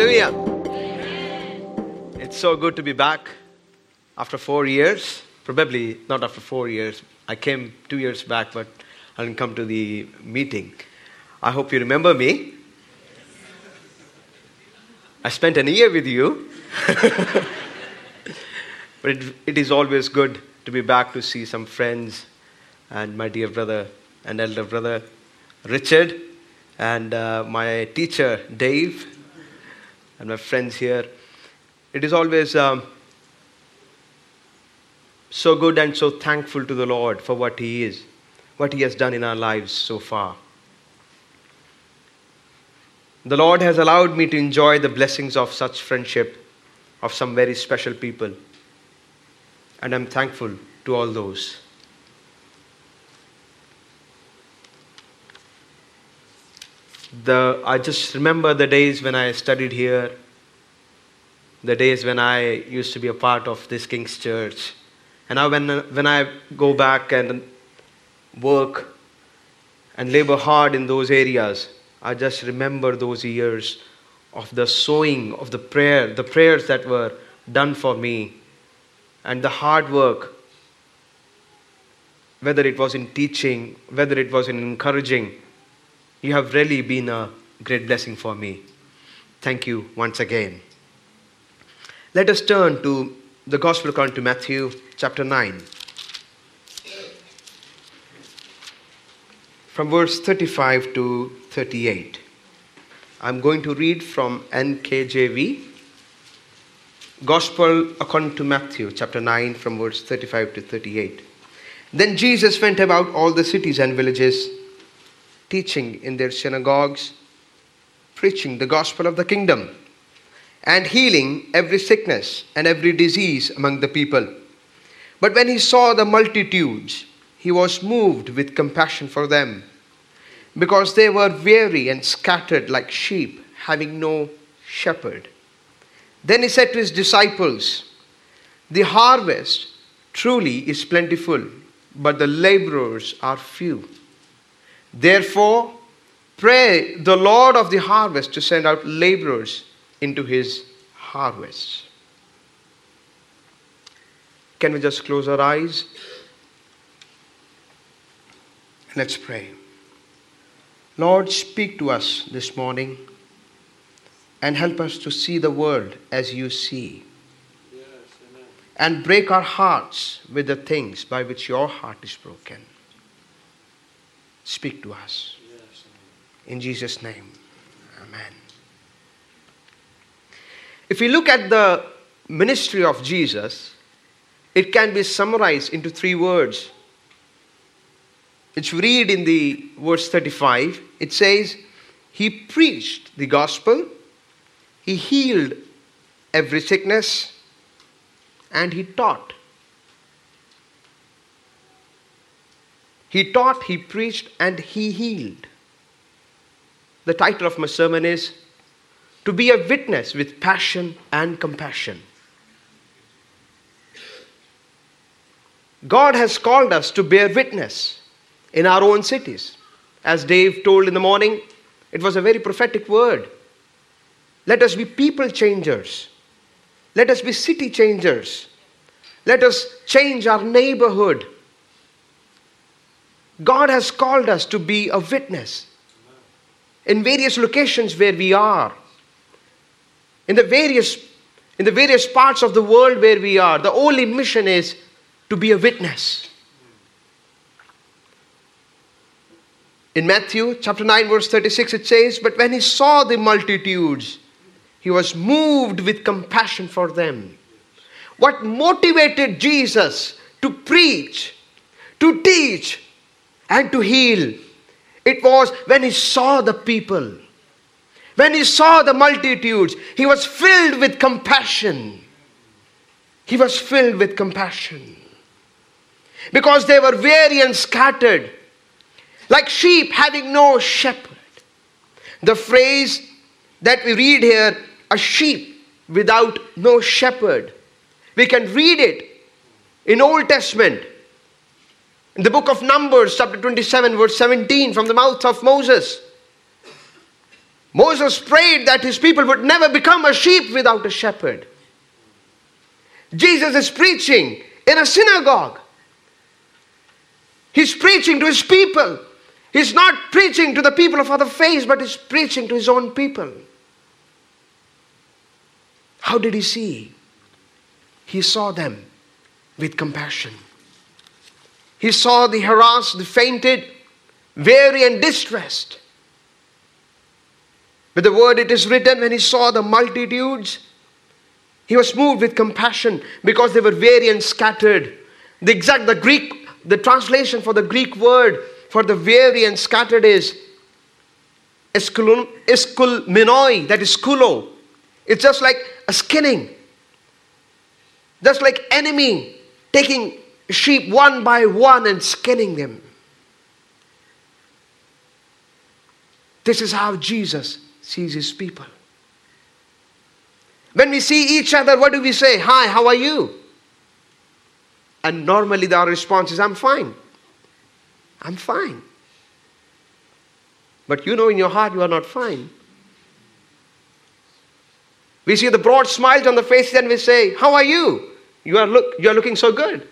Hallelujah. Amen. It's so good to be back after 4 years. Probably not after 4 years. I came 2 years back, but I didn't come to the meeting. I hope you remember me. I spent a year with you. But it is always good to be back to see some friends and my dear brother and elder brother Richard and my teacher Dave and my friends here. It is always so good and so thankful to the Lord for what He is, what He has done in our lives so far. The Lord has allowed me to enjoy the blessings of such friendship of some very special people. And I'm thankful to all those. I just remember the days when I studied here, the days when I used to be a part of this King's Church. And now when I go back and work and labor hard in those areas, I just remember those years of the sowing, of the prayers that were done for me, and the hard work, whether it was in teaching, whether it was in encouraging. You have really been a great blessing for me. Thank you once again. Let us turn to the Gospel according to Matthew chapter 9. From verse 35 to 38. I'm going to read from NKJV. Gospel according to Matthew chapter 9 from verse 35 to 38. Then Jesus went about all the cities and villages, teaching in their synagogues, preaching the gospel of the kingdom, and healing every sickness and every disease among the people. But when He saw the multitudes, He was moved with compassion for them, because they were weary and scattered like sheep, having no shepherd. Then He said to His disciples, "The harvest truly is plentiful, but the laborers are few. Therefore, pray the Lord of the harvest to send out laborers into His harvest." Can we just close our eyes? Let's pray. Lord, speak to us this morning. And help us to see the world as You see. Yes, amen. And break our hearts with the things by which Your heart is broken. Speak to us. Yes, in Jesus' name. Amen. If we look at the ministry of Jesus, it can be summarized into three words. It's read in the verse 35. It says, He preached the gospel. He healed every sickness and He taught. He taught, He preached, and He healed. The title of my sermon is "To Be a Witness with Passion and Compassion." God has called us to bear witness in our own cities. As Dave told in the morning, it was a very prophetic word. Let us be people changers. Let us be city changers. Let us change our neighborhood. God has called us to be a witness in various locations where we are, in the various parts of the world where we are. The only mission is to be a witness. In Matthew chapter 9 verse 36 it says, "But when He saw the multitudes, He was moved with compassion for them." What motivated Jesus to preach, to teach, and to heal? It was when He saw the people. When He saw the multitudes, He was filled with compassion. He was filled with compassion. Because they were weary and scattered, like sheep having no shepherd. The phrase that we read here, "a sheep without no shepherd," we can read it in Old Testament. In the book of Numbers, chapter 27, verse 17, from the mouth of Moses. Moses prayed that his people would never become a sheep without a shepherd. Jesus is preaching in a synagogue. He's preaching to his people. He's not preaching to the people of other faiths, but he's preaching to his own people. How did he see? He saw them with compassion. He saw the harassed, the fainted, weary and distressed. With the word it is written, when he saw the multitudes, he was moved with compassion because they were weary and scattered. The translation for the Greek word for the weary and scattered is eskulmenoi, that is skulo. It's just like a skinning. Just like enemy taking sheep one by one and skinning them. This is how Jesus sees his people. When we see each other, what do we say? Hi, how are you? And normally our response is, I'm fine. I'm fine. But you know in your heart you are not fine. We see the broad smiles on the faces and we say, how are you? You are looking so good.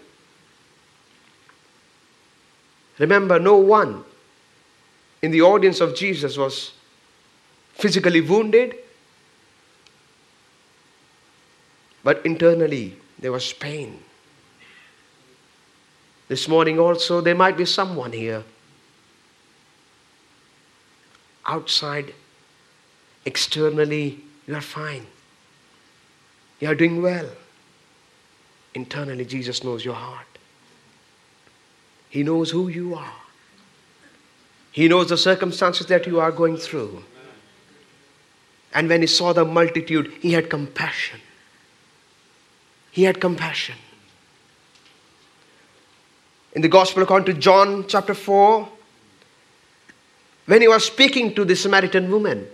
Remember, no one in the audience of Jesus was physically wounded, but internally there was pain. This morning also, there might be someone here outside, externally, you are fine. You are doing well. Internally, Jesus knows your heart. He knows who you are. He knows the circumstances that you are going through. And when he saw the multitude, he had compassion. He had compassion. In the Gospel according to John chapter 4, when he was speaking to the Samaritan woman,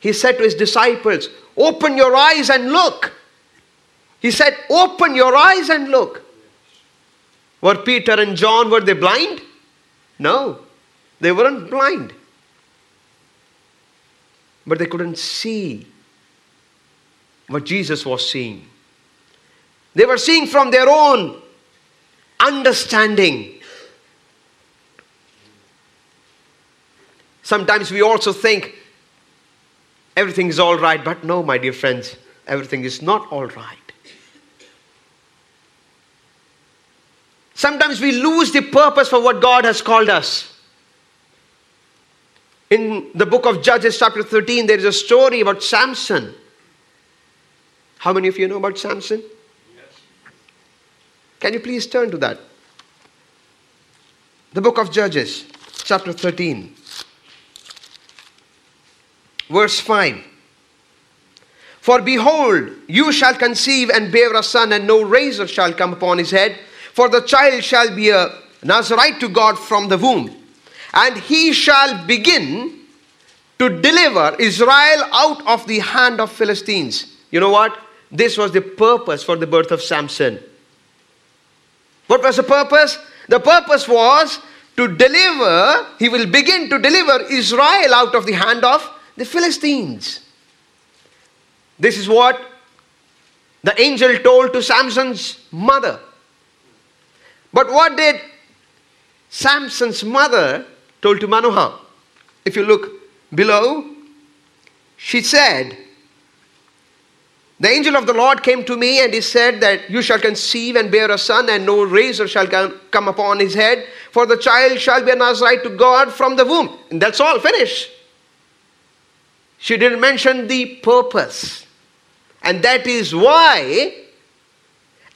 he said to his disciples, open your eyes and look. He said, open your eyes and look. Were Peter and John, were they blind? No, they weren't blind. But they couldn't see what Jesus was seeing. They were seeing from their own understanding. Sometimes we also think everything is all right, but no, my dear friends, everything is not all right. Sometimes we lose the purpose for what God has called us. In the book of Judges chapter 13, there is a story about Samson. How many of you know about Samson? Can you please turn to that? The book of Judges, chapter 13, verse 5. For behold, you shall conceive and bear a son, and no razor shall come upon his head, for the child shall be a Nazarite to God from the womb, and he shall begin to deliver Israel out of the hand of Philistines. You know what? This was the purpose for the birth of Samson. What was the purpose? The purpose was to deliver, he will begin to deliver Israel out of the hand of the Philistines. This is what the angel told to Samson's mother. But what did Samson's mother told to Manoah? If you look below, she said, the angel of the Lord came to me and he said that you shall conceive and bear a son and no razor shall come upon his head, for the child shall be a Nazarite to God from the womb. And that's all, finish. She didn't mention the purpose. And that is why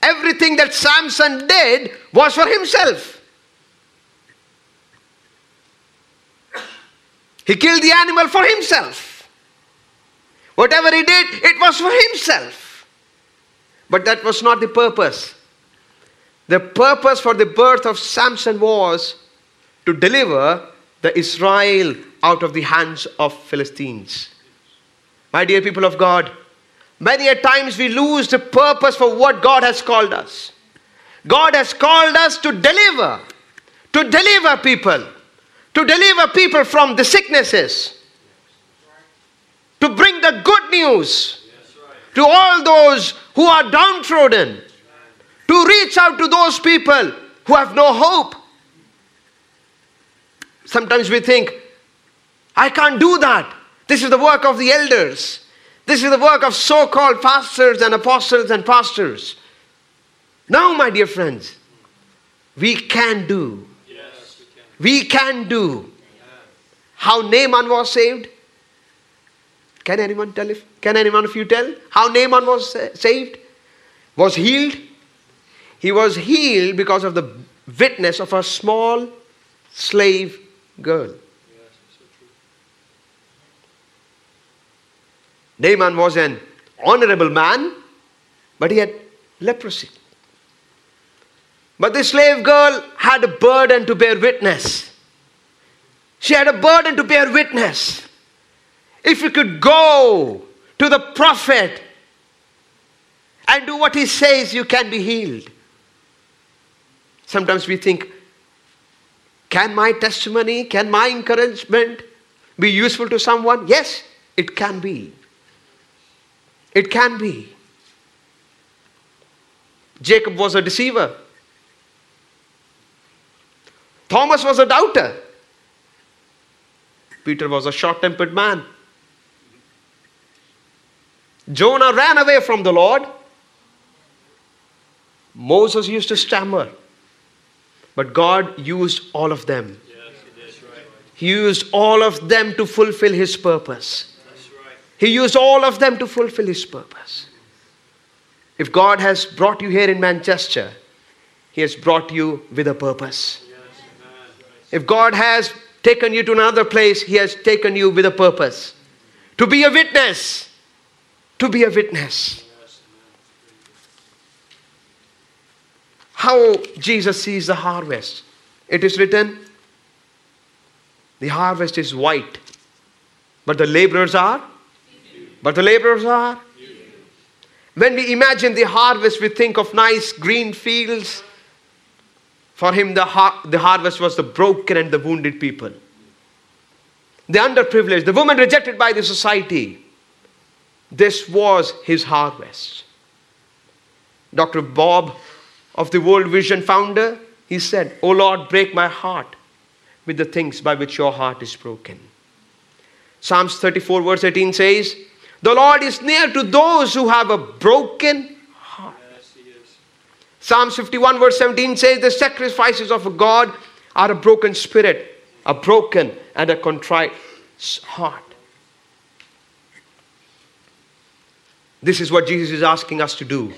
everything that Samson did was for himself. He killed the animal for himself. Whatever he did, it was for himself. But that was not the purpose. The purpose for the birth of Samson was to deliver the Israel out of the hands of Philistines. My dear people of God, many a times we lose the purpose for what God has called us. God has called us to deliver people from the sicknesses, to bring the good news to all those who are downtrodden, to reach out to those people who have no hope. Sometimes we think, I can't do that. This is the work of the elders. This is the work of so-called pastors and apostles and pastors. No, my dear friends, we can do. Yes, we can do. Yes. How Naaman was saved? Can anyone of you tell how Naaman was saved? Was healed? He was healed because of the witness of a small slave girl. Yes, so true. Naaman was an honorable man, but he had leprosy. But this slave girl had a burden to bear witness. She had a burden to bear witness. If you could go to the prophet and do what he says, you can be healed. Sometimes we think, can my testimony, can my encouragement be useful to someone? Yes, it can be. It can be. Jacob was a deceiver. Thomas was a doubter. Peter was a short-tempered man. Jonah ran away from the Lord. Moses used to stammer. But God used all of them. He used all of them to fulfill his purpose. He used all of them to fulfill his purpose. If God has brought you here in Manchester, he has brought you with a purpose. If God has taken you to another place, he has taken you with a purpose. To be a witness. To be a witness. How Jesus sees the harvest. It is written, the harvest is white, but the laborers are. When we imagine the harvest, we think of nice green fields. For him, the harvest was the broken and the wounded people. The underprivileged, the women rejected by the society. This was his harvest. Dr. Bob of the World Vision founder, he said, "O Lord, break my heart with the things by which your heart is broken." Psalms 34 verse 18 says, "The Lord is near to those who have a broken heart." Psalms 51 verse 17 says, "The sacrifices of God are a broken spirit, a broken and a contrite heart." This is what Jesus is asking us to do.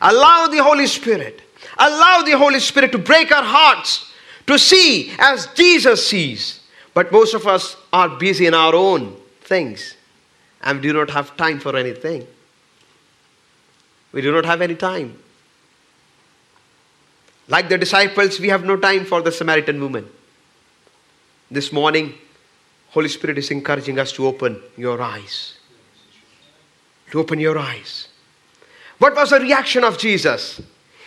Allow the Holy Spirit. Allow the Holy Spirit to break our hearts, to see as Jesus sees. But most of us are busy in our own things and do not have time for anything. We do not have any time. Like the disciples, we have no time for the Samaritan woman. This morning, Holy Spirit is encouraging us to open your eyes. To open your eyes. What was the reaction of Jesus?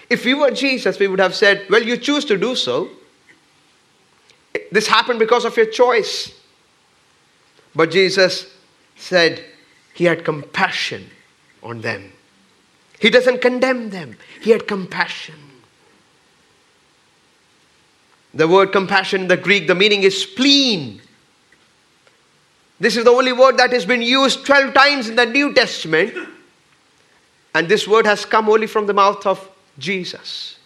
If we were Jesus, we would have said, well, you choose to do so. This happened because of your choice. But Jesus said he had compassion on them. He doesn't condemn them. He had compassion. The word compassion in the Greek, the meaning is spleen. This is the only word that has been used 12 times in the New Testament. And this word has come only from the mouth of Jesus.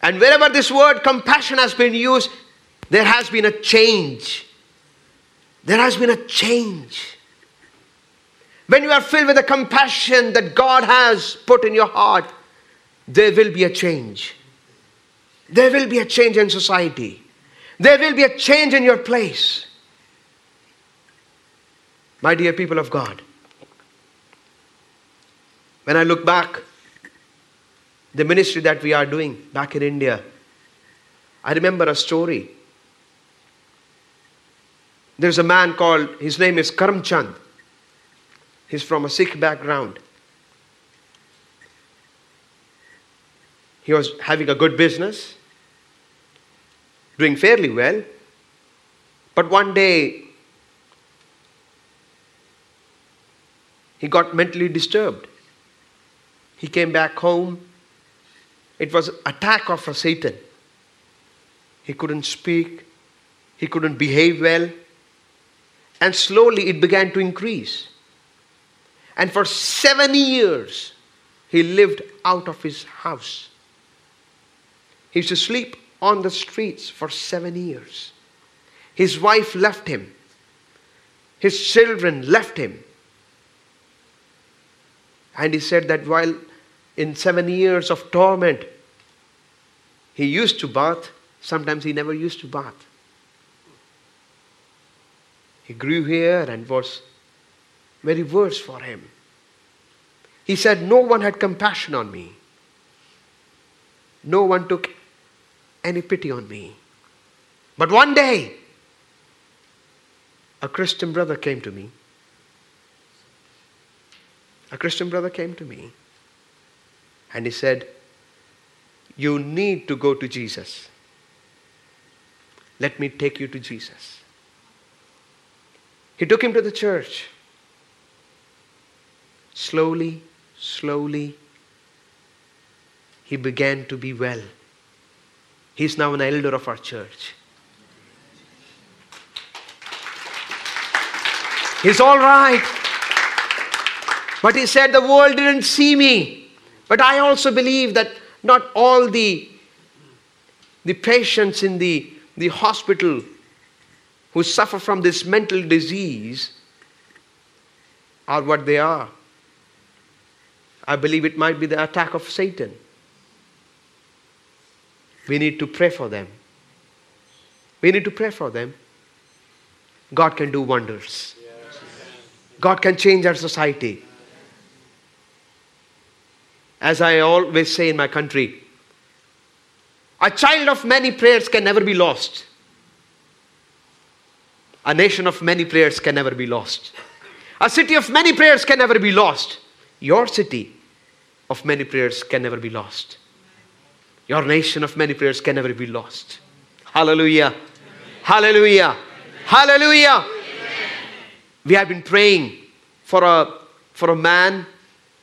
And wherever this word compassion has been used, there has been a change. There has been a change. When you are filled with the compassion that God has put in your heart, there will be a change. There will be a change in society. There will be a change in your place. My dear people of God, when I look back, the ministry that we are doing back in India, I remember a story. There's a man called, his name is Karamchand. He's from a Sikh background. He was having a good business, doing fairly well. But one day, He got mentally disturbed. He came back home. It was an attack of Satan. He couldn't speak. He couldn't behave well. And slowly it began to increase. And for 7 years, he lived out of his house. He used to sleep on the streets for 7 years. His wife left him. His children left him. And he said that while in 7 years of torment, he used to bath. Sometimes he never used to bath. He grew here and was very worse for him. He said, no one had compassion on me. No one took any pity on me. But one day, a Christian brother came to me. A Christian brother came to me and he said, you need to go to Jesus. Let me take you to Jesus. He took him to the church. Slowly, slowly, he began to be well. He's now an elder of our church. He's all right. But he said, the world didn't see me. But I also believe that not all the patients in the hospital who suffer from this mental disease are what they are. I believe it might be the attack of Satan. We need to pray for them. We need to pray for them. God can do wonders. God can change our society. As I always say in my country, a child of many prayers can never be lost. A nation of many prayers can never be lost. A city of many prayers can never be lost. Your city of many prayers can never be lost. Your nation of many prayers can never be lost. Hallelujah. Amen. Hallelujah. Amen. Hallelujah. Amen. We have been praying for a man,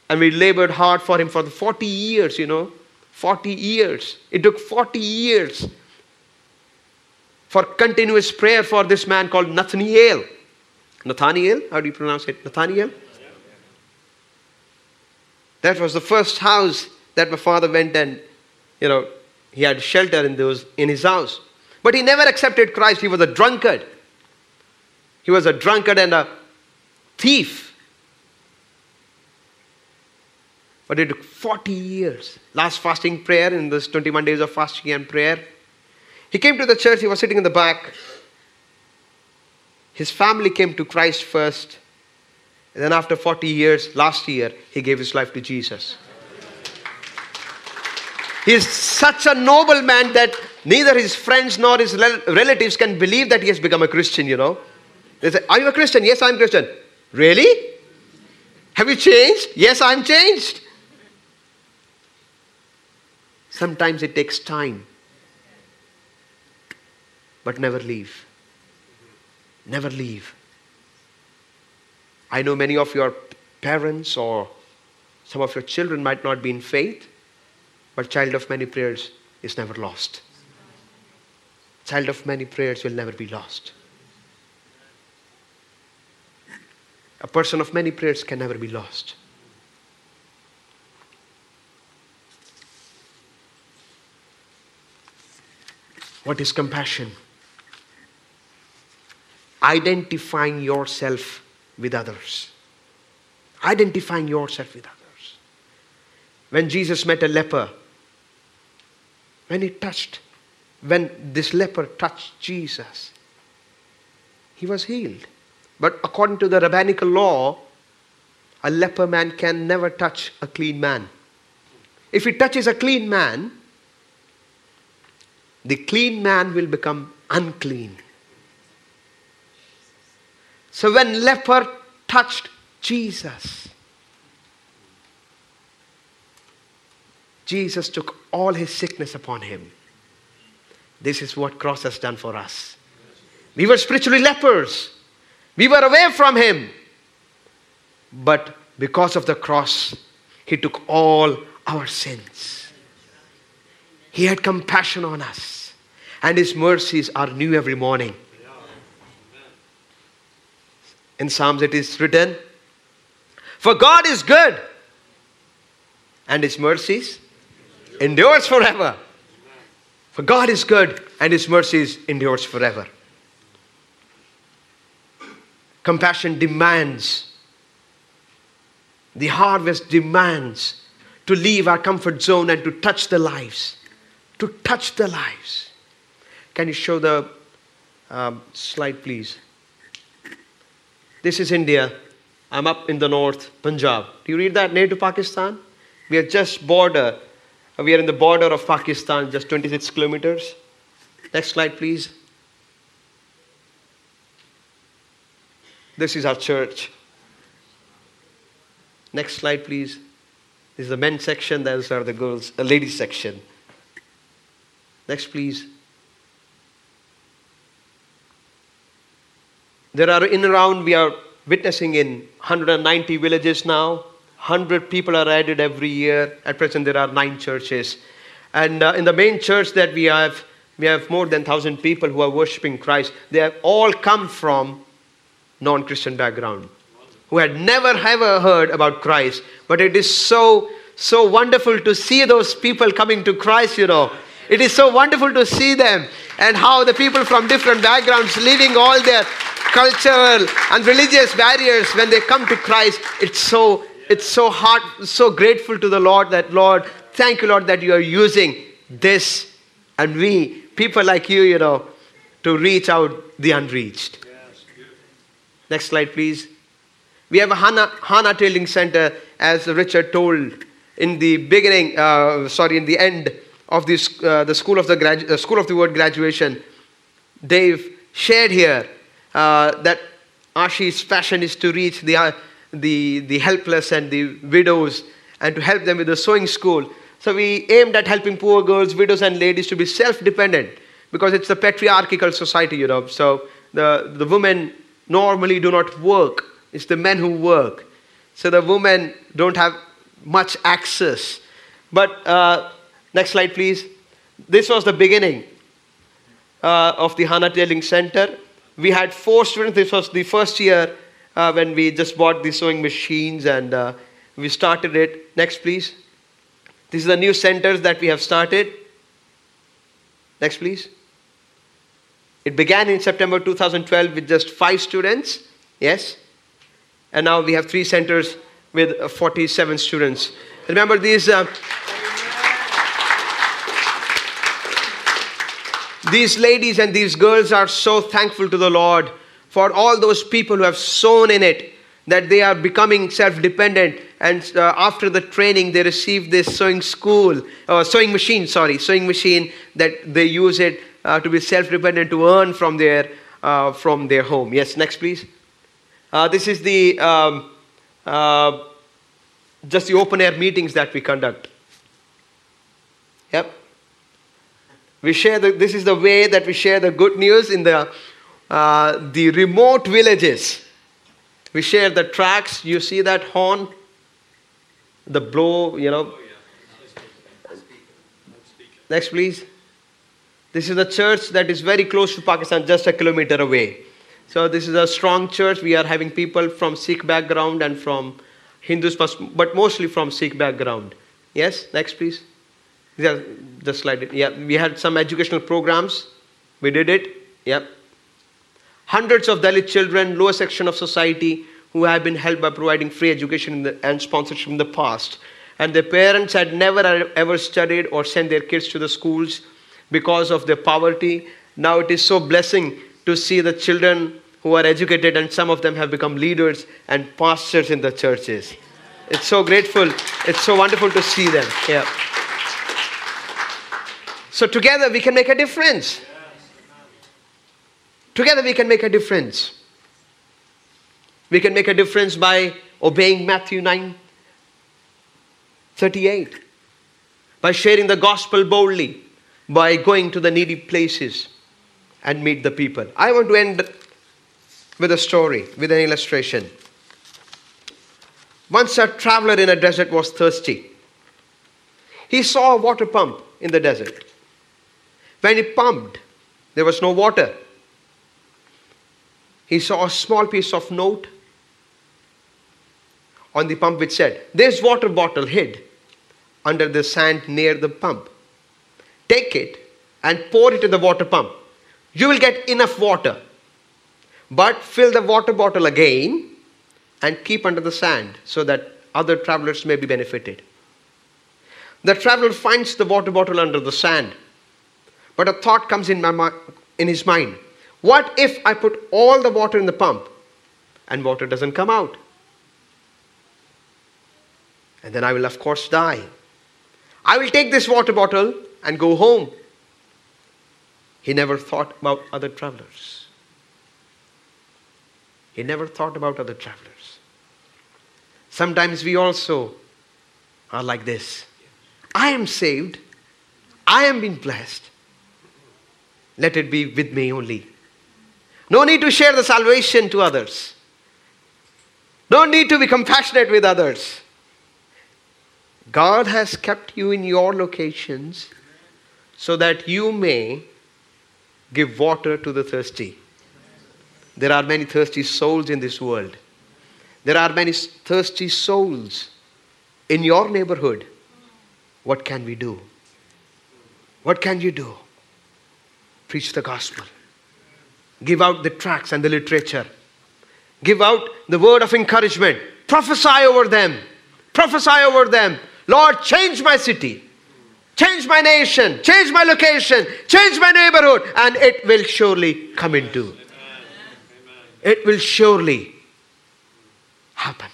and we labored hard for him for the 40 years, 40 years. It took 40 years for continuous prayer for this man called Nathaniel. Nathaniel? How do you pronounce it? Nathaniel? That was the first house that my father went, and he had shelter in his house. But he never accepted Christ. He was a drunkard. He was a drunkard and a thief. But it took 40 years. Last fasting prayer, in this 21 days of fasting and prayer. He came to the church. He was sitting in the back. His family came to Christ first. And then after 40 years, last year, he gave his life to Jesus. He is such a noble man that neither his friends nor his relatives can believe that he has become a Christian, They say, are you a Christian? Yes, I'm Christian. Really? Have you changed? Yes, I'm changed. Sometimes it takes time. But never leave. Never leave. I know many of your parents or some of your children might not be in faith, but child of many prayers is never lost. Child of many prayers will never be lost. A person of many prayers can never be lost. What is compassion? Identifying yourself with others. Identifying yourself with others. When Jesus met a leper, when this leper touched Jesus, he was healed. But according to the rabbinical law, a leper man can never touch a clean man. If he touches a clean man, the clean man will become unclean. So when leper touched Jesus, Jesus took all his sickness upon him. This is what cross has done for us. We were spiritually lepers. We were away from him. But Because of the cross, he took all our sins. He had compassion on us, and his mercies are new every morning. In Psalms it is written, for God is good, and his mercies endures forever. For God is good, and his mercies endures forever. Compassion demands, the harvest demands to leave our comfort zone and to touch the lives. To touch the lives. Can you show the slide, please? This is India. I'm up in the north, Punjab. Do you read that? Near to Pakistan? We are just border. We are in the border of Pakistan, just 26 kilometers. Next slide, please. This is our church. Next slide, please. This is the men's section. Those are the girls, the ladies section. Next, please. There are in around, we are witnessing in 190 villages now. 100 people are added every year. At present, there are 9 churches. And in the main church that we have more than 1,000 people who are worshipping Christ. They have all come from non-Christian background, who had never ever heard about Christ. But it is so wonderful to see those people coming to Christ, you know. It is so wonderful to see them, and how the people from different backgrounds, leaving all their cultural and religious barriers, when they come to Christ, it's so grateful to the Lord that, Lord, thank you, Lord, that you are using this and we, people like you, you know, to reach out the unreached. Yes. Next slide, please. We have a Hana Tailing Center, as Richard told in the beginning, in the end of this, the School of the Word graduation. Dave shared here that Ashi's passion is to reach the helpless and the widows, and to help them with the sewing school. So we aimed at helping poor girls, widows and ladies to be self-dependent, because it's a patriarchal society, you know. So the women normally do not work. It's the men who work. So the women don't have much access. But next slide, please. This was the beginning of the Hana Tailing Center. We had 4 students. This was the first year when we just bought the sewing machines, and we started it. Next, please. This is the new centers that we have started. Next, please. It began in September 2012 with just 5 students. Yes. And now we have 3 centers with 47 students. Remember these ladies and these girls are so thankful to the Lord for all those people who have sown in it, that they are becoming self-dependent. And after the training, they receive this sewing machine, that they use it to be self-dependent, to earn from their home. Yes, next, please. This is the just the open air meetings that we conduct. Yep. We share this is the way that we share the good news in the remote villages. We share the tracks. You see that horn, the blow, you know. Next, please. This is the church that is very close to Pakistan, just a kilometer away. So this is a strong church. We are having people from Sikh background and from Hindus, but mostly from Sikh background. Yes, next, please. Yeah, just slide it. Yeah, we had some educational programs. We did it. Yep. Hundreds of Dalit children, lower section of society, who have been helped by providing free education and sponsorship in the past. And their parents had never ever studied or sent their kids to the schools because of their poverty. Now it is so blessing to see the children who are educated, and some of them have become leaders and pastors in the churches. It's so grateful. It's so wonderful to see them. Yeah. So together we can make a difference. Together we can make a difference. We can make a difference by obeying Matthew 9:38, by sharing the gospel boldly, by going to the needy places and meet the people. I want to end with a story, with an illustration. Once a traveler in a desert was thirsty. He saw a water pump in the desert. When he pumped, there was no water. He saw a small piece of note on the pump which said, "This water bottle hid under the sand near the pump. Take it and pour it in the water pump. You will get enough water. But fill the water bottle again and keep under the sand so that other travelers may be benefited." The traveler finds the water bottle under the sand. But a thought comes in his mind. What if I put all the water in the pump and water doesn't come out? And then I will, of course, die. I will take this water bottle and go home. He never thought about other travelers. He never thought about other travelers. Sometimes we also are like this. I am saved. I am being blessed. Let it be with me only. No need to share the salvation to others. No need to be compassionate with others. God has kept you in your locations so that you may give water to the thirsty. There are many thirsty souls in this world. There are many thirsty souls in your neighborhood. What can we do? What can you do? Preach the gospel. Give out the tracts and the literature. Give out the word of encouragement. Prophesy over them. Prophesy over them. Lord, change my city. Change my nation. Change my location. Change my neighborhood. And it will surely come into. Amen. It will surely happen.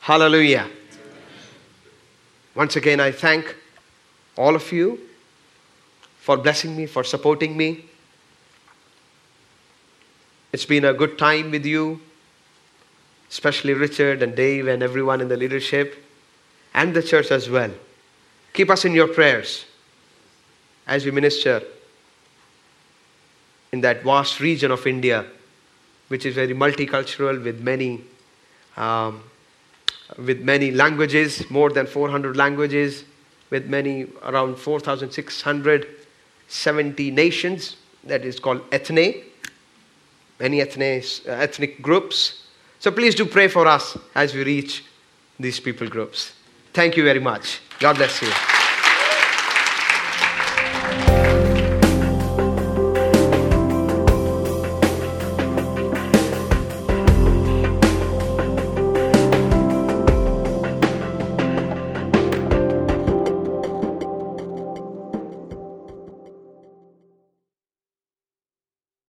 Hallelujah. Amen. Once again, I thank all of you for blessing me, for supporting me. It's been a good time with you, especially Richard and Dave and everyone in the leadership and the church as well. Keep us in your prayers as we minister in that vast region of India, which is very multicultural with many languages, more than 400 languages, with many around 4,670 nations. That is called ethne, many ethnic groups. So please do pray for us as we reach these people groups. Thank you very much. God bless you.